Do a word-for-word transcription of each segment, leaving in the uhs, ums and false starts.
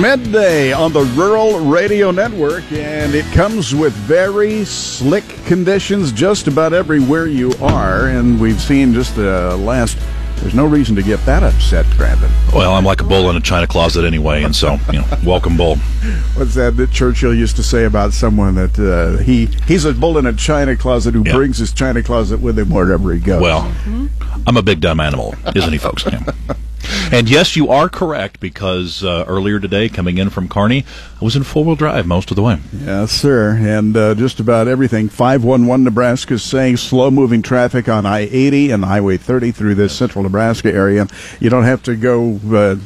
midday on the Rural Radio Network, and it comes with very slick conditions just about everywhere you are, and we've seen just the last... There's no reason to get that upset, Brandon. Well, I'm like a bull in a china closet anyway, and so, you know, welcome bull. What's that that Churchill used to say about someone that uh, he he's a bull in a china closet who yeah. brings his china closet with him wherever he goes. Well, mm-hmm. I'm a big dumb animal, isn't he, folks? Yeah. And yes, you are correct, because uh, earlier today, coming in from Kearney, I was in four-wheel drive most of the way. Yes, sir, and uh, just about everything. five one one Nebraska is saying slow-moving traffic on I eighty and Highway thirty through this yes. central Nebraska area. You don't have to go uh,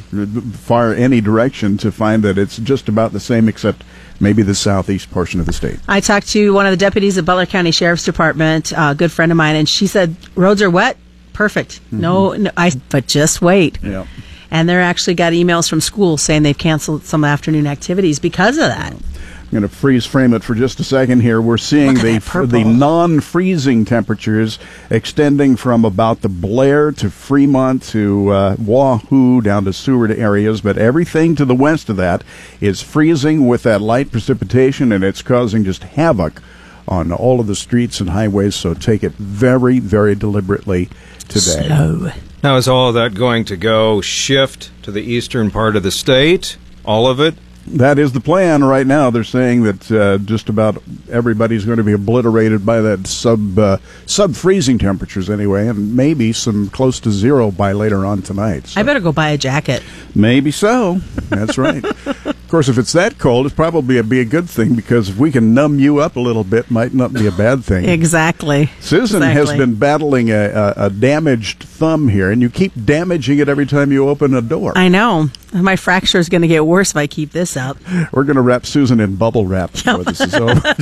far any direction to find that it's just about the same, except maybe the southeast portion of the state. I talked to one of the deputies of Butler County Sheriff's Department, a good friend of mine, and she said, roads are wet. Perfect. Mm-hmm. No, no I, but just wait. Yeah. And they're actually got emails from schools saying they've canceled some afternoon activities because of that. I'm going to freeze frame it for just a second here. We're seeing the the non-freezing temperatures extending from about the Blair to Fremont to uh, Wahoo down to Seward areas, but everything to the west of that is freezing with that light precipitation, and it's causing just havoc on all of the streets and highways, so take it very, very deliberately today. Snow. Now, is all of that going to go shift to the eastern part of the state? All of it? That is the plan right now. They're saying that uh, just about everybody's going to be obliterated by that sub, uh, sub-freezing temperatures anyway, and maybe some close to zero by later on tonight. So. I better go buy a jacket. Maybe so. That's right. Of course, if it's that cold, it's probably be a good thing, because if we can numb you up a little bit, might not be a bad thing. Exactly. Susan exactly. has been battling a, a, a damaged thumb here, and you keep damaging it every time you open a door. I know. My fracture is going to get worse if I keep this up. We're going to wrap Susan in bubble wrap before this is over.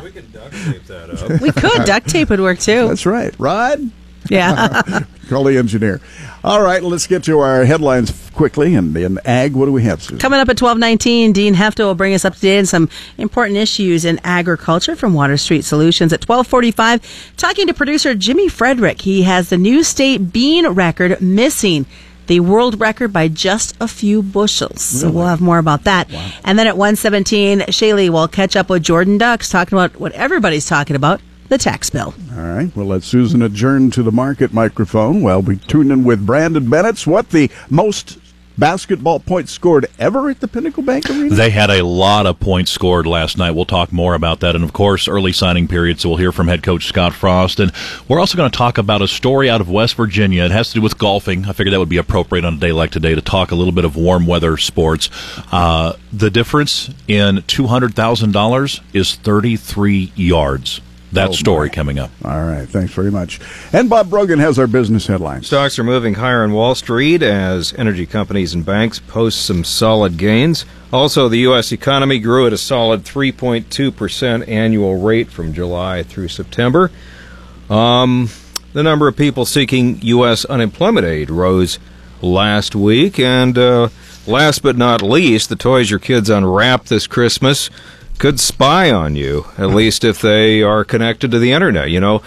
We could duct tape that up. We could. Duct tape would work, too. That's right. Rod? Yeah. Call the engineer. All right, let's get to our headlines quickly. And in ag, what do we have, Susan? Coming up at twelve nineteen, Dean Hefto will bring us up to date on some important issues in agriculture from Water Street Solutions. At twelve forty-five, talking to producer Jimmy Frederick. He has the new state bean record missing the world record by just a few bushels. Really? So we'll have more about that. Wow. And then at one seventeen, Shaylee will catch up with Jordan Dux, talking about what everybody's talking about, the tax bill. All right. We'll let Susan adjourn to the market microphone while we tune in with Brandon Bennett's What the Most Basketball Points Scored Ever at the Pinnacle Bank Arena? They had a lot of points scored last night. We'll talk more about that. And, of course, early signing period, so we'll hear from head coach Scott Frost. And we're also going to talk about a story out of West Virginia. It has to do with golfing. I figured that would be appropriate on a day like today to talk a little bit of warm weather sports. Uh, the difference in two hundred thousand dollars is thirty-three yards. That oh story my. coming up. All right. Thanks very much. And Bob Brogan has our business headlines. Stocks are moving higher on Wall Street as energy companies and banks post some solid gains. Also, the U S economy grew at a solid three point two percent annual rate from July through September. Um, the number of people seeking U S unemployment aid rose last week. And uh, last but not least, the toys your kids unwrap this Christmas could spy on you, at least if they are connected to the internet. You know,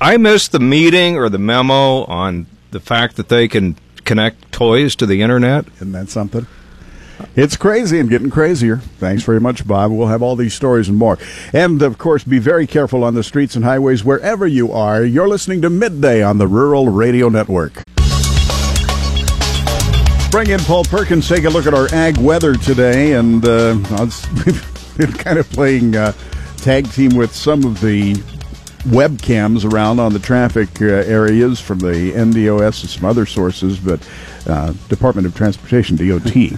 I missed the meeting or the memo on the fact that they can connect toys to the internet. Isn't that something? It's crazy and getting crazier. Thanks very much, Bob. We'll have all these stories and more. And, of course, be very careful on the streets and highways wherever you are. You're listening to Midday on the Rural Radio Network. Bring in Paul Perkins, take a look at our ag weather today, and uh, I'll been kind of playing uh, tag team with some of the webcams around on the traffic uh, areas from the N D O S and some other sources, but uh, Department of Transportation, D O T.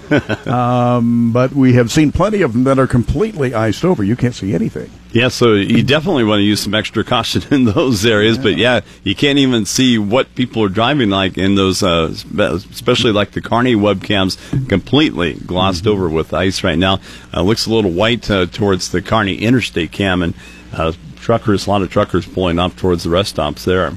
um, but we have seen plenty of them that are completely iced over. You can't see anything. Yeah, so you definitely want to use some extra caution in those areas. Yeah. But, yeah, you can't even see what people are driving like in those, uh, especially like the Kearney webcams, completely glossed mm-hmm. over with ice right now. Uh, looks a little white uh, towards the Kearney Interstate Cam, and uh, truckers, a lot of truckers pulling up towards the rest stops there.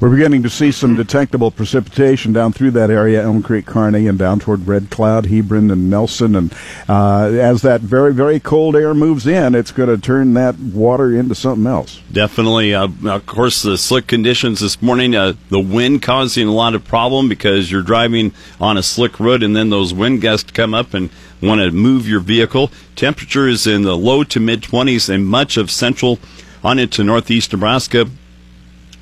We're beginning to see some detectable precipitation down through that area, Elm Creek, Kearney, and down toward Red Cloud, Hebron, and Nelson. And uh, as that very, very cold air moves in, it's going to turn that water into something else. Definitely. Uh, of course, the slick conditions this morning, uh, the wind causing a lot of problem because you're driving on a slick road, and then those wind gusts come up and want to move your vehicle. Temperature is in the low to mid-twenties in much of central on into northeast Nebraska.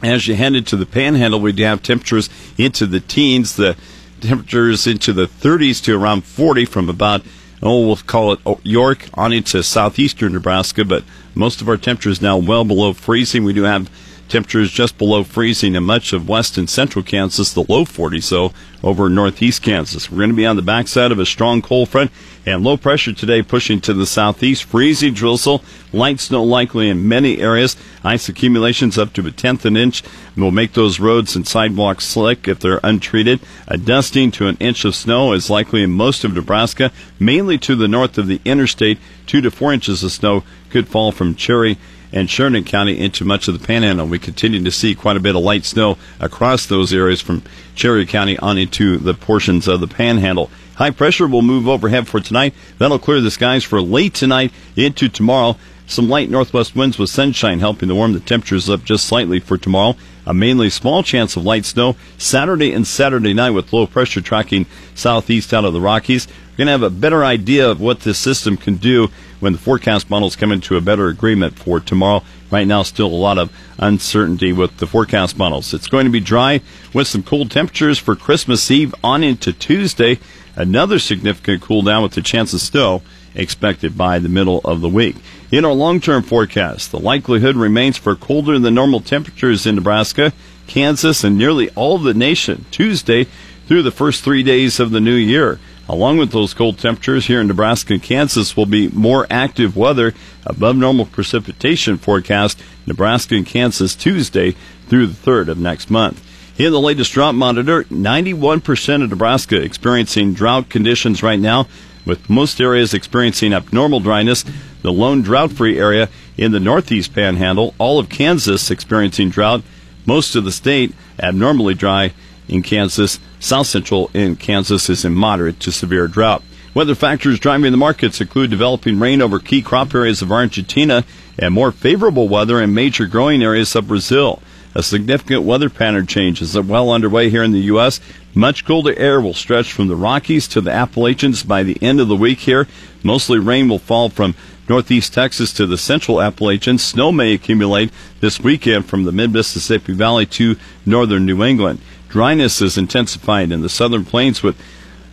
As you head into the Panhandle, we'd have temperatures into the teens, the temperatures into the thirties to around forty from about, oh, we'll call it York, on into southeastern Nebraska. But most of our temperatures now well below freezing. We do have temperatures just below freezing in much of west and central Kansas, the low forties, so over northeast Kansas. We're going to be on the backside of a strong cold front and low pressure today pushing to the southeast. Freezing drizzle, light snow likely in many areas. Ice accumulations up to a tenth an inch will make those roads and sidewalks slick if they're untreated. A dusting to an inch of snow is likely in most of Nebraska, mainly to the north of the interstate. Two to four inches of snow could fall from Cherry and Sheridan County into much of the Panhandle. We continue to see quite a bit of light snow across those areas from Cherry County on into the portions of the Panhandle. High pressure will move overhead for tonight. That'll clear the skies for late tonight into tomorrow. Some light northwest winds with sunshine helping to warm the temperatures up just slightly for tomorrow. A mainly small chance of light snow Saturday and Saturday night with low pressure tracking southeast out of the Rockies. We're going to have a better idea of what this system can do when the forecast models come into a better agreement for tomorrow. Right now, still a lot of uncertainty with the forecast models. It's going to be dry with some cool temperatures for Christmas Eve on into Tuesday. Another significant cool down with the chance of snow expected by the middle of the week. In our long-term forecast, the likelihood remains for colder than normal temperatures in Nebraska, Kansas, and nearly all of the nation Tuesday through the first three days of the new year. Along with those cold temperatures here in Nebraska and Kansas will be more active weather, above normal precipitation forecast, Nebraska and Kansas Tuesday through the third of next month. In the latest drought monitor, ninety-one percent of Nebraska experiencing drought conditions right now, with most areas experiencing abnormal dryness. The lone drought-free area in the northeast Panhandle, all of Kansas experiencing drought, most of the state abnormally dry in Kansas. South Central in Kansas is in moderate to severe drought. Weather factors driving the markets include developing rain over key crop areas of Argentina and more favorable weather in major growing areas of Brazil. A significant weather pattern change is well underway here in the U S. Much colder air will stretch from the Rockies to the Appalachians by the end of the week here. Mostly rain will fall from northeast Texas to the central Appalachians. Snow may accumulate this weekend from the mid-Mississippi Valley to northern New England. Dryness is intensified in the southern plains with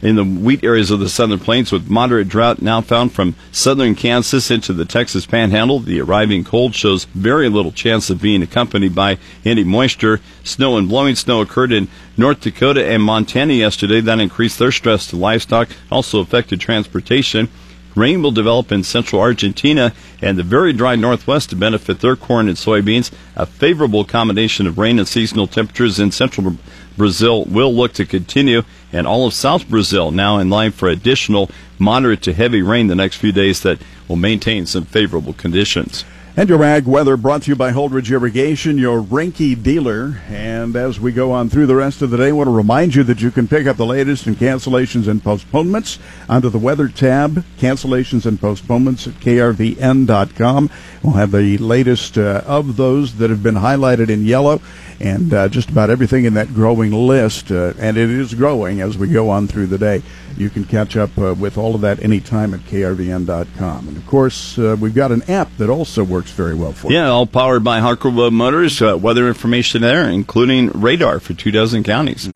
in the wheat areas of the southern plains with moderate drought now found from southern Kansas into the Texas Panhandle. The arriving cold shows very little chance of being accompanied by any moisture. Snow and blowing snow occurred in North Dakota and Montana yesterday. That increased their stress to livestock, also affected transportation. Rain will develop in central Argentina and the very dry northwest to benefit their corn and soybeans. A favorable combination of rain and seasonal temperatures in central Brazil will look to continue, and all of South Brazil now in line for additional moderate to heavy rain the next few days that will maintain some favorable conditions. And your ag weather brought to you by Holdridge Irrigation, your Renke dealer. And as we go on through the rest of the day, I want to remind you that you can pick up the latest in cancellations and postponements under the weather tab, cancellations and postponements at k r v n dot com. We'll have the latest uh, of those that have been highlighted in yellow and uh, just about everything in that growing list. Uh, and it is growing as we go on through the day. You can catch up uh, with all of that anytime at k r v n dot com. And, of course, uh, we've got an app that also works very well for you. Yeah, all powered by Harkerville Motors. Uh, weather information there, including radar for two dozen counties.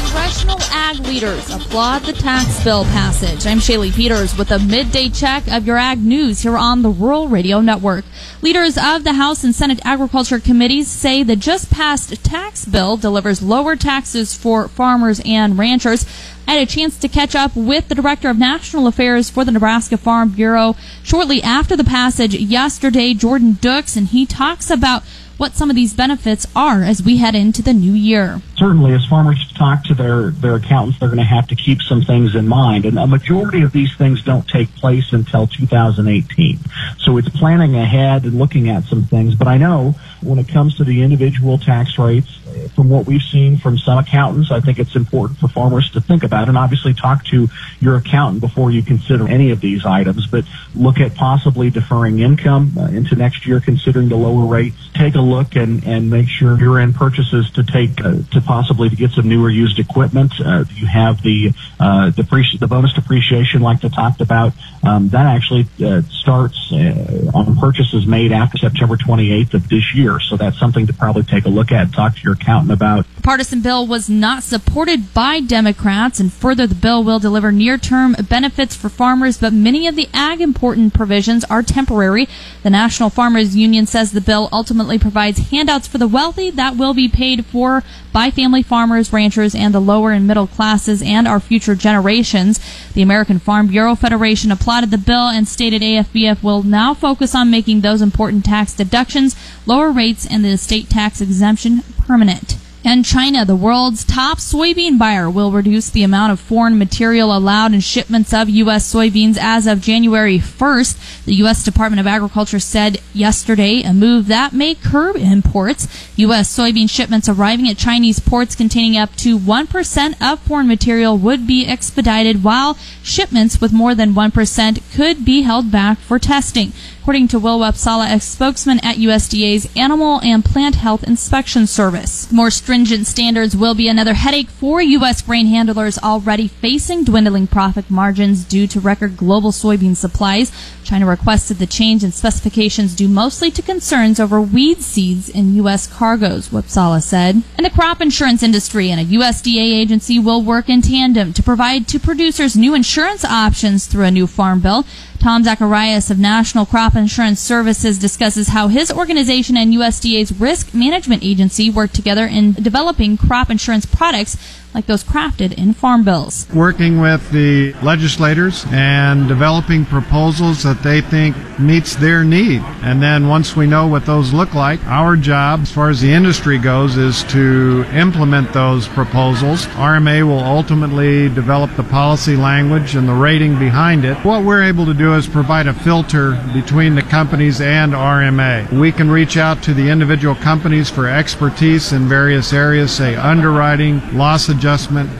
Congressional ag leaders applaud the tax bill passage. I'm Shaylee Peters with a midday check of your ag news here on the Rural Radio Network. Leaders of the House and Senate Agriculture Committees say the just-passed tax bill delivers lower taxes for farmers and ranchers. I had a chance to catch up with the Director of National Affairs for the Nebraska Farm Bureau shortly after the passage yesterday, Jordan Dux, and he talks about what some of these benefits are as we head into the new year. Certainly, as farmers talk to their, their accountants, they're going to have to keep some things in mind. And a majority of these things don't take place until two thousand eighteen. So it's planning ahead and looking at some things. But I know when it comes to the individual tax rates, from what we've seen from some accountants, I think it's important for farmers to think about, and obviously talk to your accountant before you consider any of these items, but look at possibly deferring income uh, into next year, considering the lower rates. Take a look and, and make sure you're in purchases to take, uh, to possibly to get some newer used equipment. Uh, you have the, uh, depreci- the bonus depreciation like I talked about. Um, that actually uh, starts uh, on purchases made after September twenty-eighth of this year. So that's something to probably take a look at and talk to your accountant about. The partisan bill was not supported by Democrats, and further, the bill will deliver near-term benefits for farmers, but many of the ag-important provisions are temporary. The National Farmers Union says the bill ultimately provides handouts for the wealthy that will be paid for by family farmers, ranchers, and the lower and middle classes and our future generations. The American Farm Bureau Federation applauded the bill and stated A F B F will now focus on making those important tax deductions, lower rates, and the estate tax exemption permanent. And China, the world's top soybean buyer, will reduce the amount of foreign material allowed in shipments of U S soybeans as of January first. The U S Department of Agriculture said yesterday, a move that may curb imports. U S soybean shipments arriving at Chinese ports containing up to one percent of foreign material would be expedited, while shipments with more than one percent could be held back for testing. According to Will Wapsala, a spokesman at U S D A's Animal and Plant Health Inspection Service. More stringent standards will be another headache for U S grain handlers already facing dwindling profit margins due to record global soybean supplies. China requested the change in specifications due mostly to concerns over weed seeds in U S cargoes, Wapsala said. And the crop insurance industry and a U S D A agency will work in tandem to provide to producers new insurance options through a new farm bill. Tom Zacharias of National Crop Insurance Services discusses how his organization and U S D A's risk management agency work together in developing crop insurance products like those crafted in farm bills. Working with the legislators and developing proposals that they think meets their need. And then once we know what those look like, our job, as far as the industry goes, is to implement those proposals. R M A will ultimately develop the policy language and the rating behind it. What we're able to do is provide a filter between the companies and R M A. We can reach out to the individual companies for expertise in various areas, say underwriting, loss adjustment,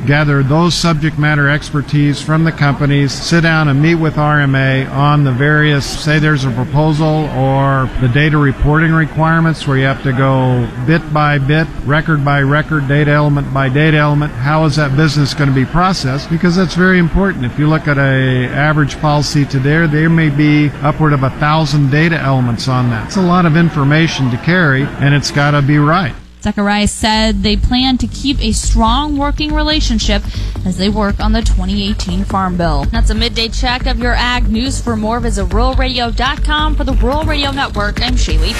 gather those subject matter expertise from the companies, sit down and meet with R M A on the various, say there's a proposal or the data reporting requirements where you have to go bit by bit, record by record, data element by data element. How is that business going to be processed? Because that's very important. If you look at a average policy today, there may be upward of a thousand data elements on that. It's a lot of information to carry, and it's got to be right. Zacharias said they plan to keep a strong working relationship as they work on the twenty eighteen Farm Bill. That's a midday check of your ag news. For more, visit rural radio dot com. For the Rural Radio Network, I'm Shaylee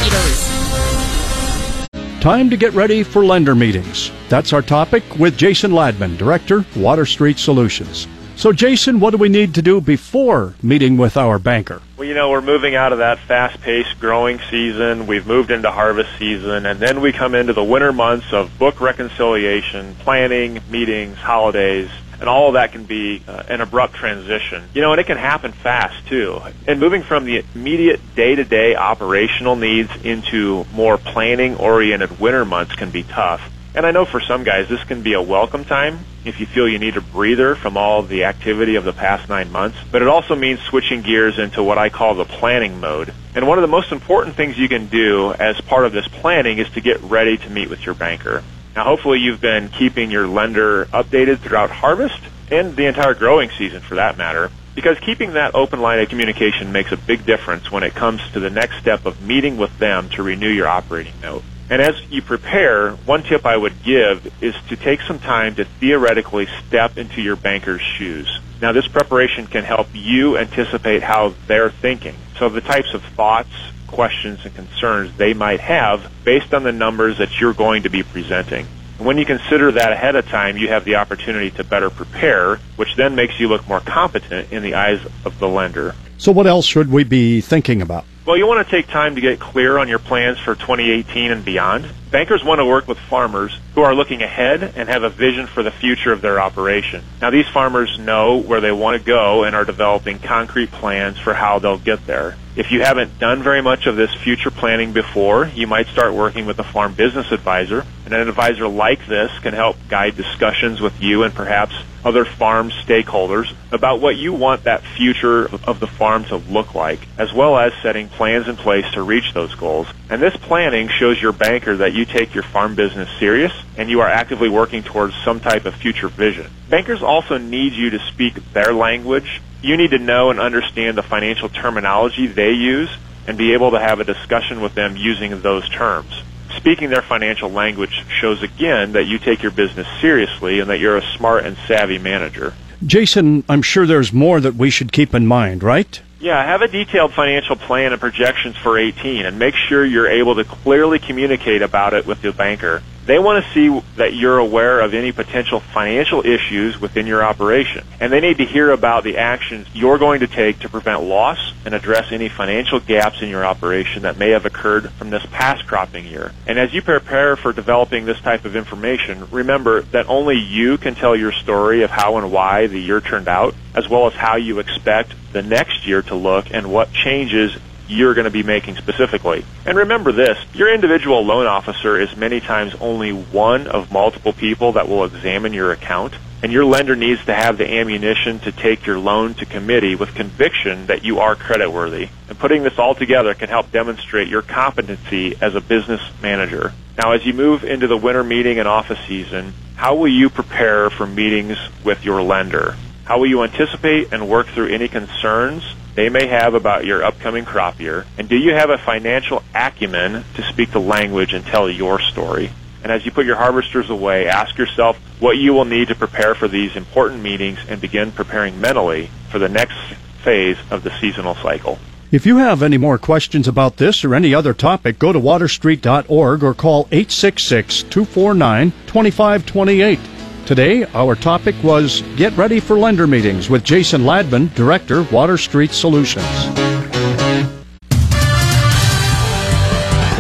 Peters. Time to get ready for lender meetings. That's our topic with Jason Ladman, Director, Water Street Solutions. So, Jason, what do we need to do before meeting with our banker? Well, you know, we're moving out of that fast-paced growing season. We've moved into harvest season, and then we come into the winter months of book reconciliation, planning, meetings, holidays, and all of that can be uh, an abrupt transition. You know, and it can happen fast, too. And moving from the immediate day-to-day operational needs into more planning-oriented winter months can be tough. And I know for some guys this can be a welcome time if you feel you need a breather from all the activity of the past nine months. But it also means switching gears into what I call the planning mode. And one of the most important things you can do as part of this planning is to get ready to meet with your banker. Now, hopefully you've been keeping your lender updated throughout harvest and the entire growing season for that matter, because keeping that open line of communication makes a big difference when it comes to the next step of meeting with them to renew your operating note. And as you prepare, one tip I would give is to take some time to theoretically step into your banker's shoes. Now, this preparation can help you anticipate how they're thinking, so the types of thoughts, questions, and concerns they might have based on the numbers that you're going to be presenting. And when you consider that ahead of time, you have the opportunity to better prepare, which then makes you look more competent in the eyes of the lender. So what else should we be thinking about? Well, you want to take time to get clear on your plans for twenty eighteen and beyond. Bankers want to work with farmers who are looking ahead and have a vision for the future of their operation. Now, these farmers know where they want to go and are developing concrete plans for how they'll get there. If you haven't done very much of this future planning before, you might start working with a farm business advisor And an advisor like this can help guide discussions with you and perhaps other farm stakeholders about what you want that future of the farm to look like, as well as setting plans in place to reach those goals. And this planning shows your banker that you take your farm business serious and you are actively working towards some type of future vision. Bankers also need you to speak their language. You need to know and understand the financial terminology they use and be able to have a discussion with them using those terms. Speaking their financial language shows, again, that you take your business seriously and that you're a smart and savvy manager. Jason, I'm sure there's more that we should keep in mind, right? Yeah, have a detailed financial plan and projections for eighteen, and make sure you're able to clearly communicate about it with your banker. They want to see that you're aware of any potential financial issues within your operation, and they need to hear about the actions you're going to take to prevent loss and address any financial gaps in your operation that may have occurred from this past cropping year. And as you prepare for developing this type of information, remember that only you can tell your story of how and why the year turned out, as well as how you expect the next year to look and what changes you're going to be making specifically. And remember this, your individual loan officer is many times only one of multiple people that will examine your account, and your lender needs to have the ammunition to take your loan to committee with conviction that you are creditworthy. And putting this all together can help demonstrate your competency as a business manager. Now, as you move into the winter meeting and office season, how will you prepare for meetings with your lender? How will you anticipate and work through any concerns they may have about your upcoming crop year? And do you have a financial acumen to speak the language and tell your story? And as you put your harvesters away, ask yourself what you will need to prepare for these important meetings and begin preparing mentally for the next phase of the seasonal cycle. If you have any more questions about this or any other topic, go to water street dot org or call eight six six, two four nine, two five two eight. Today, our topic was Get Ready for Lender Meetings with Jason Ladman, Director, Water Street Solutions.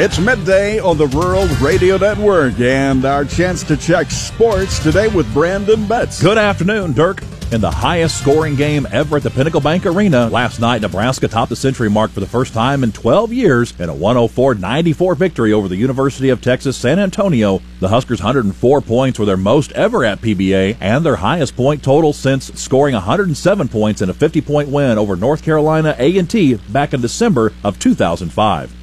It's midday on the Rural Radio Network, and our chance to check sports today with Brandon Betts. Good afternoon, Dirk. In the highest scoring game ever at the Pinnacle Bank Arena last night, Nebraska topped the century mark for the first time in twelve years in a one oh four to ninety-four victory over the University of Texas San Antonio. The Huskers' one hundred four points were their most ever at P B A and their highest point total since scoring one hundred seven points in a fifty-point win over North Carolina A and T back in December of two thousand five.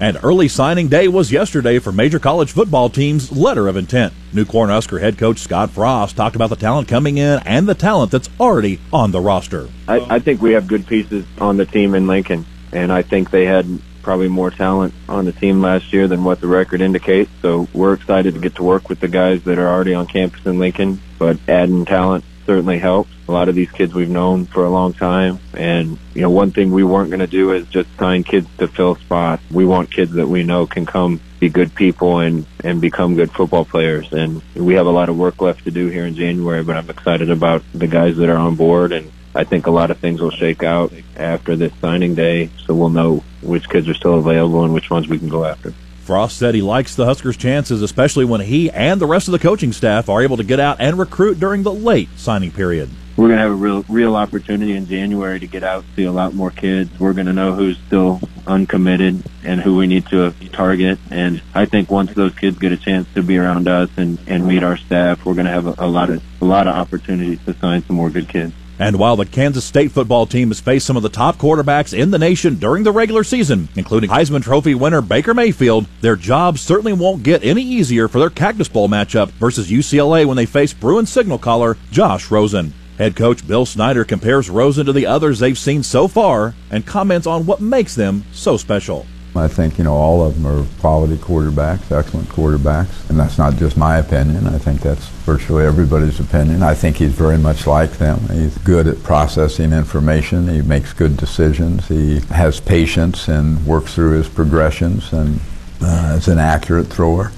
And early signing day was yesterday for major college football teams' letter of intent. New Cornhusker head coach Scott Frost talked about the talent coming in and the talent that's already on the roster. I, I think we have good pieces on the team in Lincoln, and I think they had probably more talent on the team last year than what the record indicates. So we're excited to get to work with the guys that are already on campus in Lincoln, but adding talent certainly helps. A lot of these kids we've known for a long time, and you know, one thing we weren't going to do is just sign kids to fill spots. We want kids that we know can come be good people and and become good football players, and we have a lot of work left to do here in January, but I'm excited about the guys that are on board, and I think a lot of things will shake out after this signing day, so we'll know which kids are still available and which ones we can go after. Frost said he likes the Huskers' chances, especially when he and the rest of the coaching staff are able to get out and recruit during the late signing period. We're going to have a real real opportunity in January to get out, see a lot more kids. We're going to know who's still uncommitted and who we need to target. And I think once those kids get a chance to be around us and, and meet our staff, we're going to have a, a lot of a lot of opportunities to sign some more good kids. And while the Kansas State football team has faced some of the top quarterbacks in the nation during the regular season, including Heisman Trophy winner Baker Mayfield, their job certainly won't get any easier for their Cactus Bowl matchup versus U C L A when they face Bruin signal caller Josh Rosen. Head coach Bill Snyder compares Rosen to the others they've seen so far and comments on what makes them so special. I think, you know, all of them are quality quarterbacks, excellent quarterbacks, and that's not just my opinion. I think that's virtually everybody's opinion. I think he's very much like them. He's good at processing information. He makes good decisions. He has patience and works through his progressions, and uh, is an accurate thrower.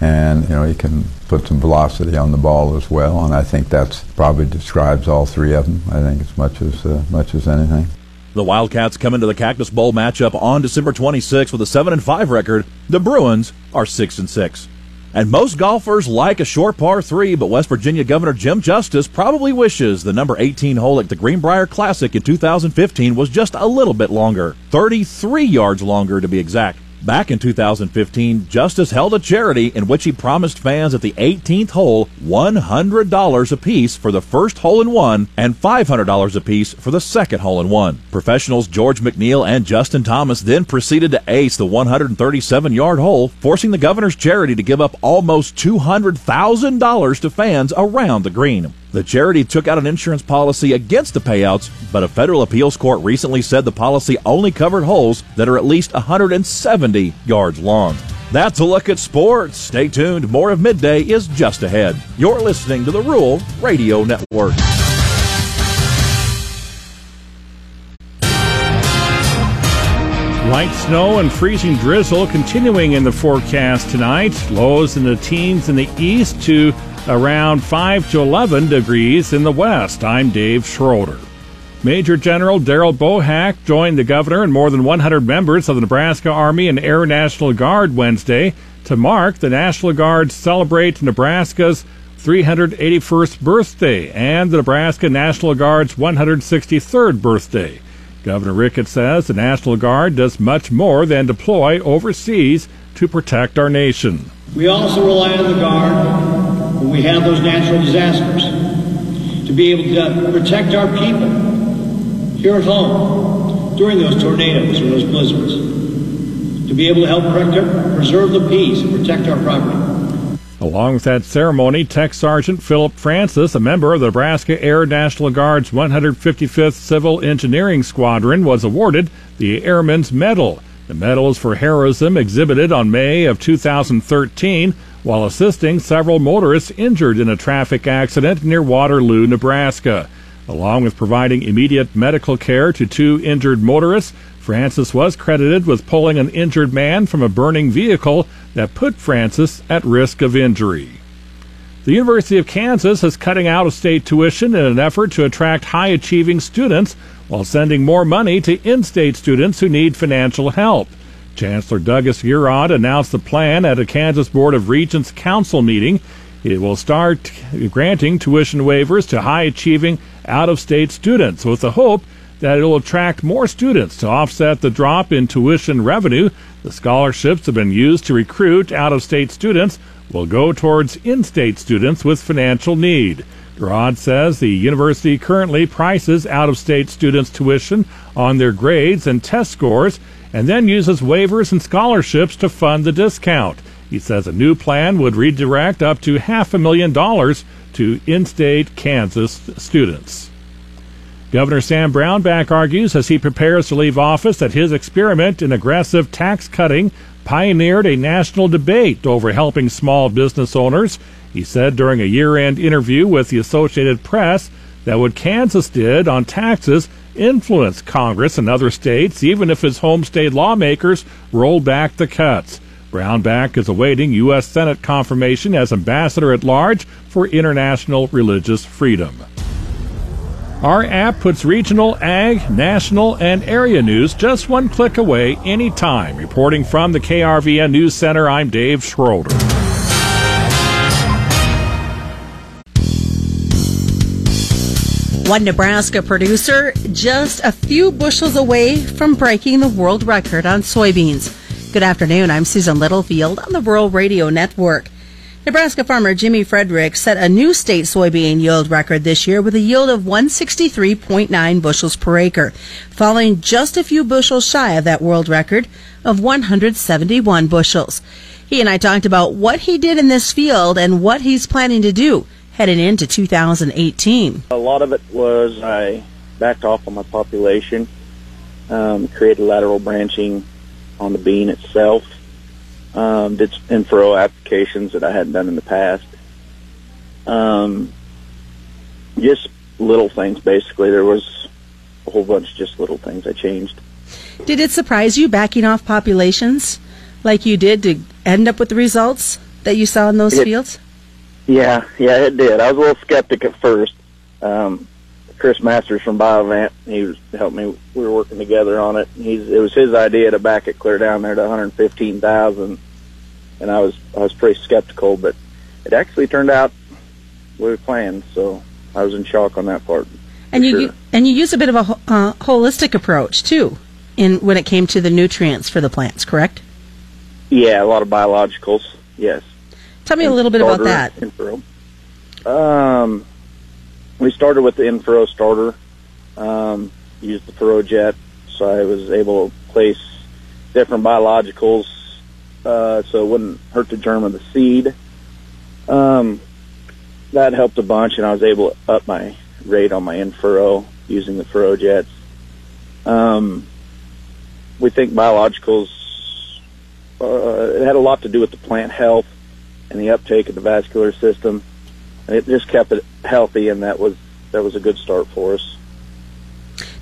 And, you know, he can put some velocity on the ball as well, and I think that's probably describes all three of them, I think, as much as, uh, much as anything. The Wildcats come into the Cactus Bowl matchup on December twenty-sixth with a seven and five record. The Bruins are six and six. And most golfers like a short par three, but West Virginia Governor Jim Justice probably wishes the number eighteen hole at the Greenbrier Classic in two thousand fifteen was just a little bit longer, thirty-three yards longer to be exact. Back in two thousand fifteen, Justice held a charity in which he promised fans at the eighteenth hole one hundred dollars apiece for the first hole-in-one and five hundred dollars apiece for the second hole-in-one. Professionals George McNeil and Justin Thomas then proceeded to ace the one hundred thirty-seven yard hole, forcing the governor's charity to give up almost two hundred thousand dollars to fans around the green. The charity took out an insurance policy against the payouts, but a federal appeals court recently said the policy only covered holes that are at least one hundred seventy yards long. That's a look at sports. Stay tuned. More of Midday is just ahead. You're listening to the Rural Radio Network. Light snow and freezing drizzle continuing in the forecast tonight. Lows in the teens in the east to around five to eleven degrees in the west. I'm Dave Schroeder. Major General Darrell Bohack joined the governor and more than one hundred members of the Nebraska Army and Air National Guard Wednesday to mark the National Guard Celebrate Nebraska's three hundred eighty-first birthday and the Nebraska National Guard's one hundred sixty-third birthday. Governor Ricketts says the National Guard does much more than deploy overseas to protect our nation. We also rely on the Guard when we have those natural disasters, to be able to protect our people here at home during those tornadoes or those blizzards, to be able to help preserve the peace and protect our property. Along with that ceremony, Tech Sergeant Philip Francis, a member of the Nebraska Air National Guard's one hundred fifty-fifth Civil Engineering Squadron, was awarded the Airman's Medal. The medal is for heroism exhibited on May of two thousand thirteen while assisting several motorists injured in a traffic accident near Waterloo, Nebraska. Along with providing immediate medical care to two injured motorists, Francis was credited with pulling an injured man from a burning vehicle that put Francis at risk of injury. The University of Kansas is cutting out of state tuition in an effort to attract high-achieving students while sending more money to in-state students who need financial help. Chancellor Douglas Urod announced the plan at a Kansas Board of Regents Council meeting. It will start granting tuition waivers to high-achieving out-of-state students with the hope that it will attract more students to offset the drop in tuition revenue. The scholarships have been used to recruit out-of-state students will go towards in-state students with financial need. Rod says the university currently prices out-of-state students' tuition on their grades and test scores and then uses waivers and scholarships to fund the discount. He says a new plan would redirect up to half a million dollars to in-state Kansas students. Governor Sam Brownback argues as he prepares to leave office that his experiment in aggressive tax cutting pioneered a national debate over helping small business owners. He said during a year-end interview with the Associated Press that what Kansas did on taxes influenced Congress and other states, even if his home state lawmakers rolled back the cuts. Brownback is awaiting U S Senate confirmation as ambassador-at-large for international religious freedom. Our app puts regional, ag, national, and area news just one click away anytime. Reporting from the K R V N News Center, I'm Dave Schroeder. One Nebraska producer just a few bushels away from breaking the world record on soybeans. Good afternoon, I'm Susan Littlefield on the Rural Radio Network. Nebraska farmer Jimmy Frederick set a new state soybean yield record this year with a yield of one hundred sixty-three point nine bushels per acre, falling just a few bushels shy of that world record of one hundred seventy-one bushels. He and I talked about what he did in this field and what he's planning to do heading into two thousand eighteen. A lot of it was I backed off on my population, um, created lateral branching on the bean itself, um, did in-furrow applications that I hadn't done in the past. Um, just little things, basically. There was a whole bunch of just little things I changed. Did it surprise you backing off populations like you did to end up with the results that you saw in those it, fields? Yeah, yeah, it did. I was a little skeptic at first. Um, Chris Masters from Biovant, he was helped me. We were working together on it. He's, it was his idea to back it clear down there to one hundred fifteen thousand, and I was I was pretty skeptical, but it actually turned out we were planned. So I was in shock on that part. And you, sure. you and you use a bit of a uh, holistic approach too, in when it came to the nutrients for the plants, correct? Yeah, a lot of biologicals, yes. Tell me and a little bit starter, about that. Infro. Um, we started with the infro starter, um, used the furrow jet, so I was able to place different biologicals uh, so it wouldn't hurt the germ of the seed. Um, that helped a bunch, and I was able to up my rate on my infurrow using the furrow jets. Um, we think biologicals, uh, it had a lot to do with the plant health and the uptake of the vascular system. And it just kept it healthy, and that was that was a good start for us.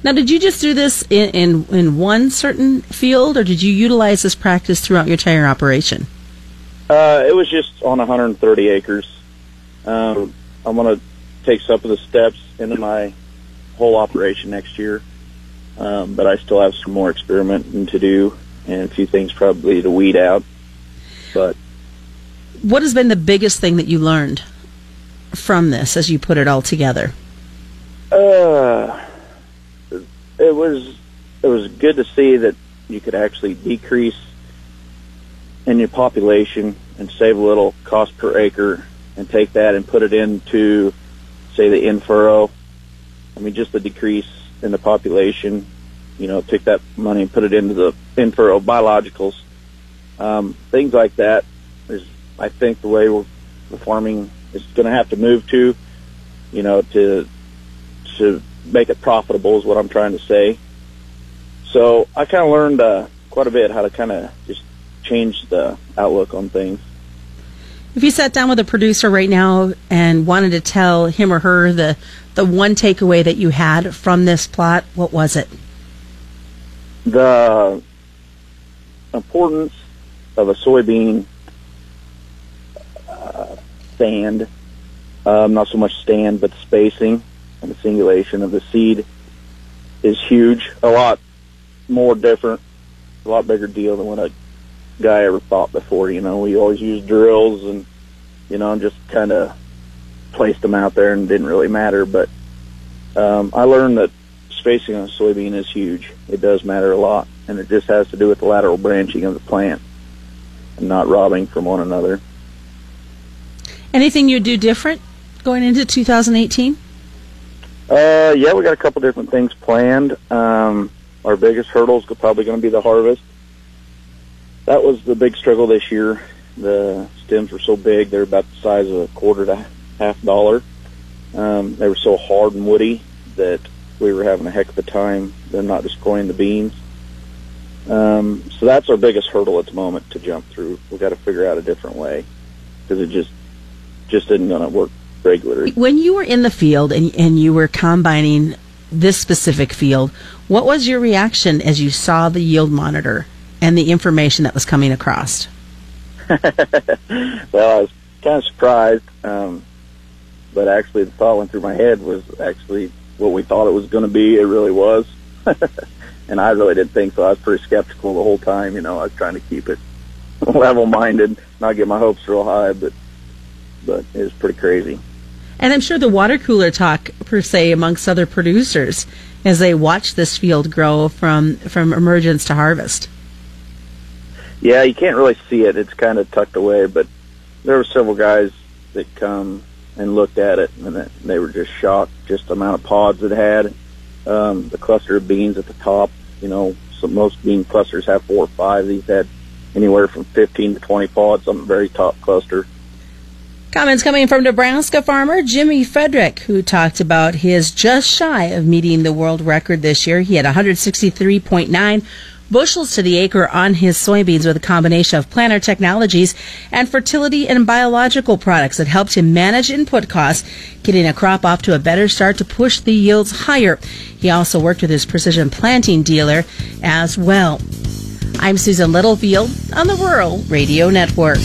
Now, did you just do this in, in, in one certain field, or did you utilize this practice throughout your entire operation? Uh, it was just on one hundred thirty acres. Um, I'm going to take some of the steps into my whole operation next year, um, but I still have some more experimenting to do and a few things probably to weed out. But what has been the biggest thing that you learned from this as you put it all together? Uh, it was it was good to see that you could actually decrease in your population and save a little cost per acre and take that and put it into, say, the in-furrow. I mean, just the decrease in the population, you know, take that money and put it into the in-furrow biologicals. Um, things like that is, I think, the way we're, the farming is going to have to move to, you know, to to make it profitable is what I'm trying to say. So I kind of learned uh, quite a bit how to kind of just change the outlook on things. If you sat down with a producer right now and wanted to tell him or her the, the one takeaway that you had from this plot, what was it? The importance of a soybean uh, stand, um, not so much stand, but spacing and the singulation of the seed is huge. A lot more different, a lot bigger deal than what a guy ever thought before. You know, we always used drills and, you know, just kind of placed them out there and didn't really matter. But um, I learned that spacing on a soybean is huge. It does matter a lot, and it just has to do with the lateral branching of the plant and not robbing from one another. Anything you do different going into two thousand eighteen? Uh, yeah, we got a couple different things planned. Um, our biggest hurdle is probably going to be the harvest. That was the big struggle this year. The stems were so big, they were about the size of a quarter to half dollar. Um, they were so hard and woody that we were having a heck of a time. They're not destroying the beans. Um, so that's our biggest hurdle at the moment to jump through. We've got to figure out a different way because it just just isn't going to work regularly. When you were in the field and, and you were combining this specific field, what was your reaction as you saw the yield monitor and the information that was coming across? Well, I was kind of surprised, um, but actually the thought went through my head was actually what we thought it was going to be. It really was, and I really didn't think so. I was pretty skeptical the whole time. You know, I was trying to keep it level-minded, not get my hopes real high, but but it was pretty crazy. And I'm sure the water cooler talk, per se, amongst other producers as they watch this field grow from from emergence to harvest. Yeah, you can't really see it. It's kind of tucked away, but there were several guys that come and looked at it, and they were just shocked, just the amount of pods it had, um, the cluster of beans at the top. You know, so most bean clusters have four or five. These had anywhere from fifteen to twenty pods on the very top cluster. Comments coming from Nebraska farmer Jimmy Frederick, who talked about his just shy of meeting the world record this year. He had one hundred sixty-three point nine bushels to the acre on his soybeans with a combination of planter technologies and fertility and biological products that helped him manage input costs, getting a crop off to a better start to push the yields higher. He also worked with his precision planting dealer as well. I'm Susan Littlefield on the Rural Radio Network.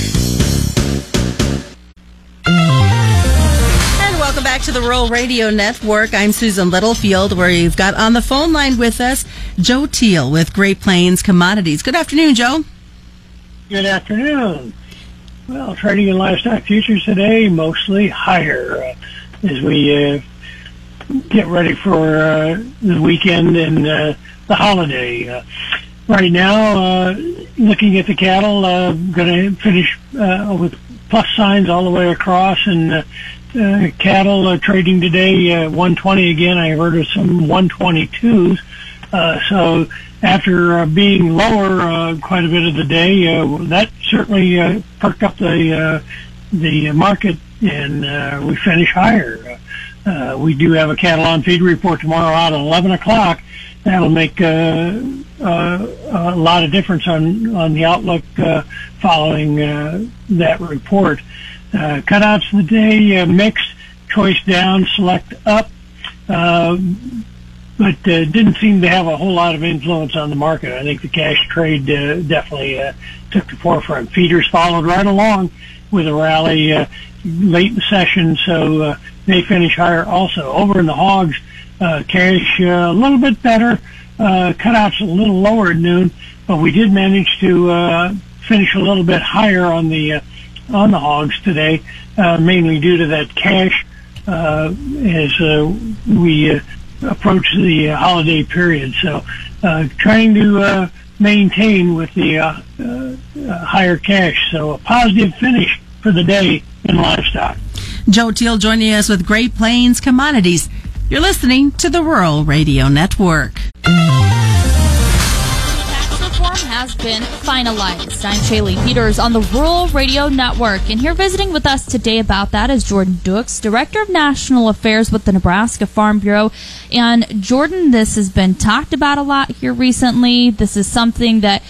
Welcome back to the Rural Radio Network. I'm Susan Littlefield, where you've got on the phone line with us Joe Teal with Great Plains Commodities. Good afternoon, Joe. Good afternoon. Well, trading in livestock futures today, mostly higher uh, as we uh, get ready for uh, the weekend and uh, the holiday. Uh, Right now, uh, looking at the cattle, uh, going to finish uh, with plus signs all the way across, and uh, uh, cattle uh, trading today uh, one twenty again. I heard of some one twenty-twos. Uh, so after uh, being lower uh, quite a bit of the day, uh, that certainly uh, perked up the uh, the market, and uh, we finished higher. Uh, we do have a cattle on feed report tomorrow out at eleven o'clock. That'll make uh, uh, a lot of difference on, on the outlook uh, following uh, that report. Uh, cutouts of the day, uh, mixed, choice down, select up, uh, but uh, didn't seem to have a whole lot of influence on the market. I think the cash trade uh, definitely uh, took the forefront. Feeders followed right along with a rally uh, late in the session, so uh, they finish higher also. Over in the hogs, Uh, cash uh, a little bit better, uh, cutouts a little lower at noon, but we did manage to uh, finish a little bit higher on the uh, on the hogs today, uh, mainly due to that cash uh, as uh, we uh, approach the uh, holiday period. So uh, trying to uh, maintain with the uh, uh, higher cash. So a positive finish for the day in livestock. Joe Teal joining us with Great Plains Commodities. You're listening to the Rural Radio Network. Tax reform has been finalized. I'm Shaylee Peters on the Rural Radio Network, and here visiting with us today about that is Jordan Dux, Director of National Affairs with the Nebraska Farm Bureau. And Jordan, this has been talked about a lot here recently. This is something that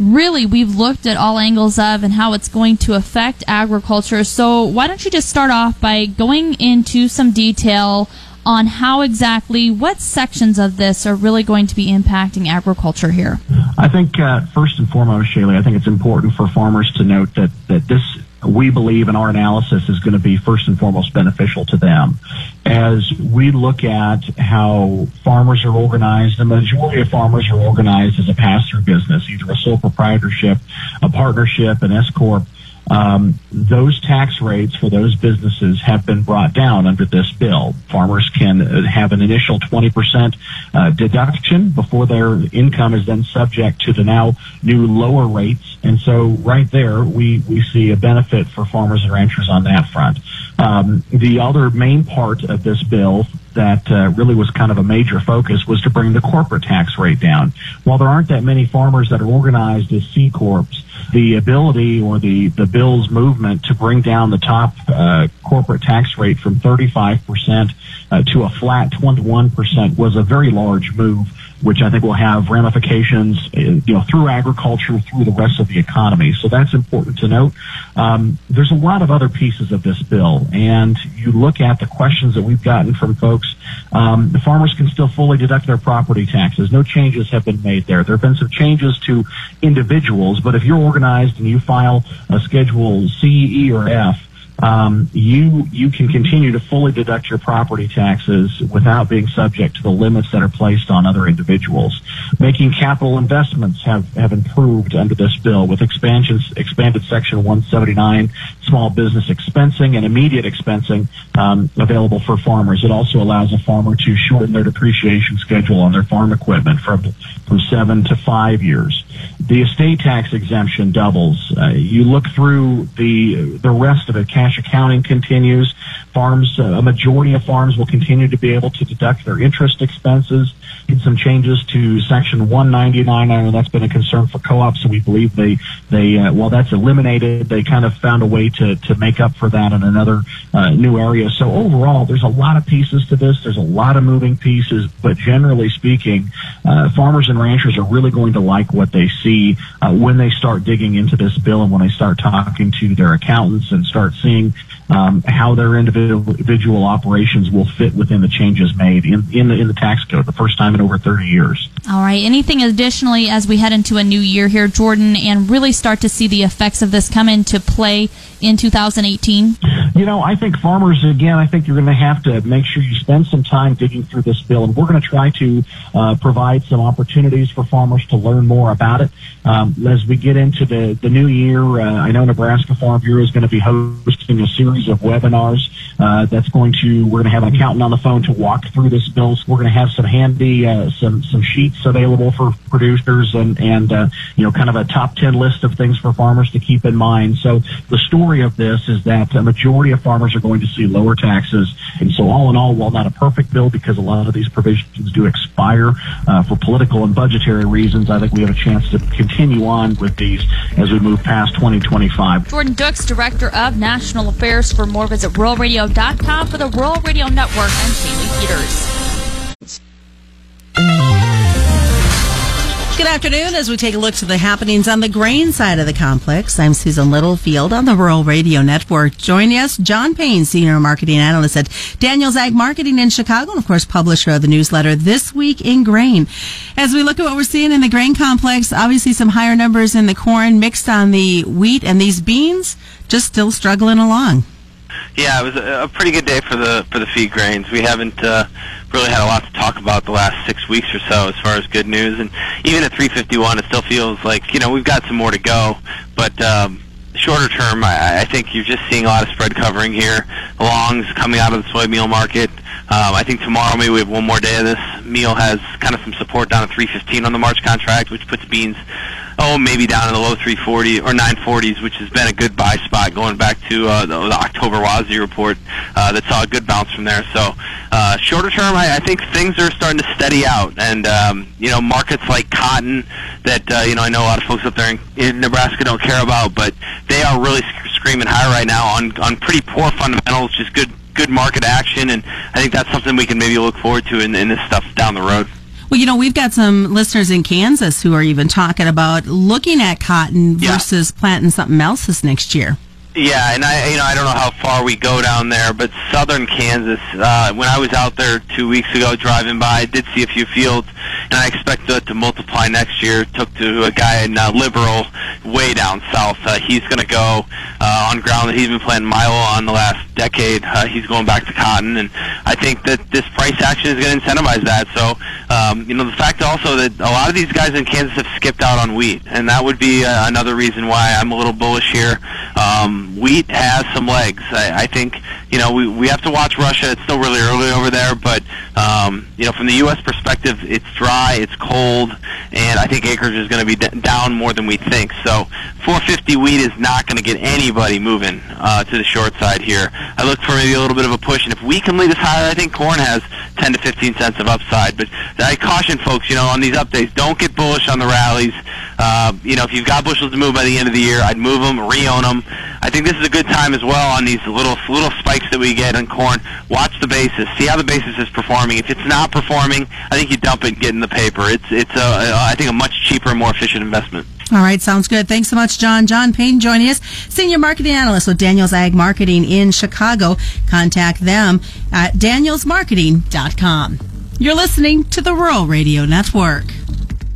really we've looked at all angles of and how it's going to affect agriculture. So why don't you just start off by going into some detail on how exactly, what sections of this are really going to be impacting agriculture here? I think uh, first and foremost, Shaylee, I think it's important for farmers to note that, that this, we believe in our analysis, is going to be first and foremost beneficial to them. As we look at how farmers are organized, the majority of farmers are organized as a pass-through business, either a sole proprietorship, a partnership, an S-corp. Um, those tax rates for those businesses have been brought down under this bill. Farmers can have an initial twenty percent uh, deduction before their income is then subject to the now new lower rates. And so right there, we, we see a benefit for farmers and ranchers on that front. Um, the other main part of this bill that uh, really was kind of a major focus was to bring the corporate tax rate down. While there aren't that many farmers that are organized as C-corps, the ability or the, the bill's movement to bring down the top uh, corporate tax rate from thirty-five percent uh, to a flat twenty-one percent was a very large move, which I think will have ramifications, you know, through agriculture, through the rest of the economy. So that's important to note. Um, there's a lot of other pieces of this bill, and you look at the questions that we've gotten from folks. Um, the farmers can still fully deduct their property taxes. No changes have been made there. There have been some changes to individuals, but if you're organized and you file a Schedule C, E, or F, Um, you you can continue to fully deduct your property taxes without being subject to the limits that are placed on other individuals. Making capital investments have, have improved under this bill with expansions expanded Section one seventy-nine, small business expensing and immediate expensing um, available for farmers. It also allows a farmer to shorten their depreciation schedule on their farm equipment from from seven to five years. The estate tax exemption doubles. Uh, you look through the the rest of it. Cash accounting continues. Farms, uh, a majority of farms will continue to be able to deduct their interest expenses. And some changes to Section one ninety-nine. I know that's been a concern for co-ops, and we believe they, they uh, while that's eliminated, they kind of found a way to, to make up for that in another uh, new area. So overall, there's a lot of pieces to this. There's a lot of moving pieces, but generally speaking, uh, farmers and ranchers are really going to like what they see uh, when they start digging into this bill and when they start talking to their accountants and start seeing Um, how their individual operations will fit within the changes made in, in, the, in the tax code, the first time in over thirty years. All right. Anything additionally as we head into a new year here, Jordan, and really start to see the effects of this come into play in two thousand eighteen? You know, I think farmers, again, I think you're going to have to make sure you spend some time digging through this bill, and we're going to try to uh, provide some opportunities for farmers to learn more about it. Um, as we get into the, the new year, uh, I know Nebraska Farm Bureau is going to be hosting a series of webinars uh, that's going to, we're going to have an accountant on the phone to walk through this bill. So we're going to have some handy, uh, some, some sheets available for producers and, and, uh, you know, kind of a top ten list of things for farmers to keep in mind. So the story of this is that a majority of farmers are going to see lower taxes. And so all in all, while not a perfect bill, because a lot of these provisions do expire, uh, for political and budgetary reasons, I think we have a chance to continue on with these as we move past twenty twenty-five. Jordan Dux, Director of National Affairs. For more, visit rural radio dot com. For the Rural Radio Network, I'm Shaylee Peters. Good afternoon. As we take a look to the happenings on the grain side of the complex, I'm Susan Littlefield on the Rural Radio Network. Joining us, John Payne, Senior Marketing Analyst at Daniels Ag Marketing in Chicago, and of course, publisher of the newsletter This Week in Grain. As we look at what we're seeing in the grain complex, obviously some higher numbers in the corn, mixed on the wheat, and these beans just still struggling along. Yeah, it was a, a pretty good day for the for the feed grains. We haven't uh, really had a lot to talk about the last six weeks or so as far as good news. And even at three fifty-one, it still feels like, you know, we've got some more to go. But um, shorter term, I, I think you're just seeing a lot of spread covering here. Longs coming out of the soy meal market. Um, I think tomorrow maybe we have one more day of this. Meal has kind of some support down at three fifteen on the March contract, which puts beans, oh, maybe down in the low three forty or nine forties, which has been a good buy spot going back to uh, the, the October WASDE report uh, that saw a good bounce from there. So uh, shorter term, I, I think things are starting to steady out. And, um, you know, markets like cotton that, uh, you know, I know a lot of folks up there in, in Nebraska don't care about, but they are really sc- screaming high right now on, on pretty poor fundamentals, just good, good market action. And I think that's something we can maybe look forward to in, in this stuff down the road. Well, you know, we've got some listeners in Kansas who are even talking about looking at cotton yeah. versus planting something else this next year. Yeah, and I, you know, I don't know how far we go down there, but southern Kansas, uh, when I was out there two weeks ago driving by, I did see a few fields, and I expect that to multiply next year. Took to a guy in uh, Liberal way down south. Uh, he's going to go uh, on ground that he's been planting milo on the last decade. Uh, he's going back to cotton, and I think that this price action is going to incentivize that. So, um, you know, the fact also that a lot of these guys in Kansas have skipped out on wheat, and that would be uh, another reason why I'm a little bullish here. Um, Wheat has some legs. I, I think, you know, we, we have to watch Russia. It's still really early over there, but, um, you know, from the U S perspective, it's dry, it's cold, and I think acreage is going to be d- down more than we think. So four fifty wheat is not going to get anybody moving uh, to the short side here. I look for maybe a little bit of a push, and if we can lead us higher, I think corn has ten to fifteen cents of upside. But I caution folks, you know, on these up days, don't get bullish on the rallies. Uh, you know, if you've got bushels to move by the end of the year, I'd move them, re-own them. I think this is a good time as well on these little little spikes that we get on corn. Watch the basis. See how the basis is performing. If it's not performing, I think you dump it and get in the paper. It's, it's a, I think, a much cheaper and more efficient investment. All right. Sounds good. Thanks so much, John. John Payne joining us, Senior Marketing Analyst with Daniels Ag Marketing in Chicago. Contact them at daniels marketing dot com. You're listening to the Rural Radio Network.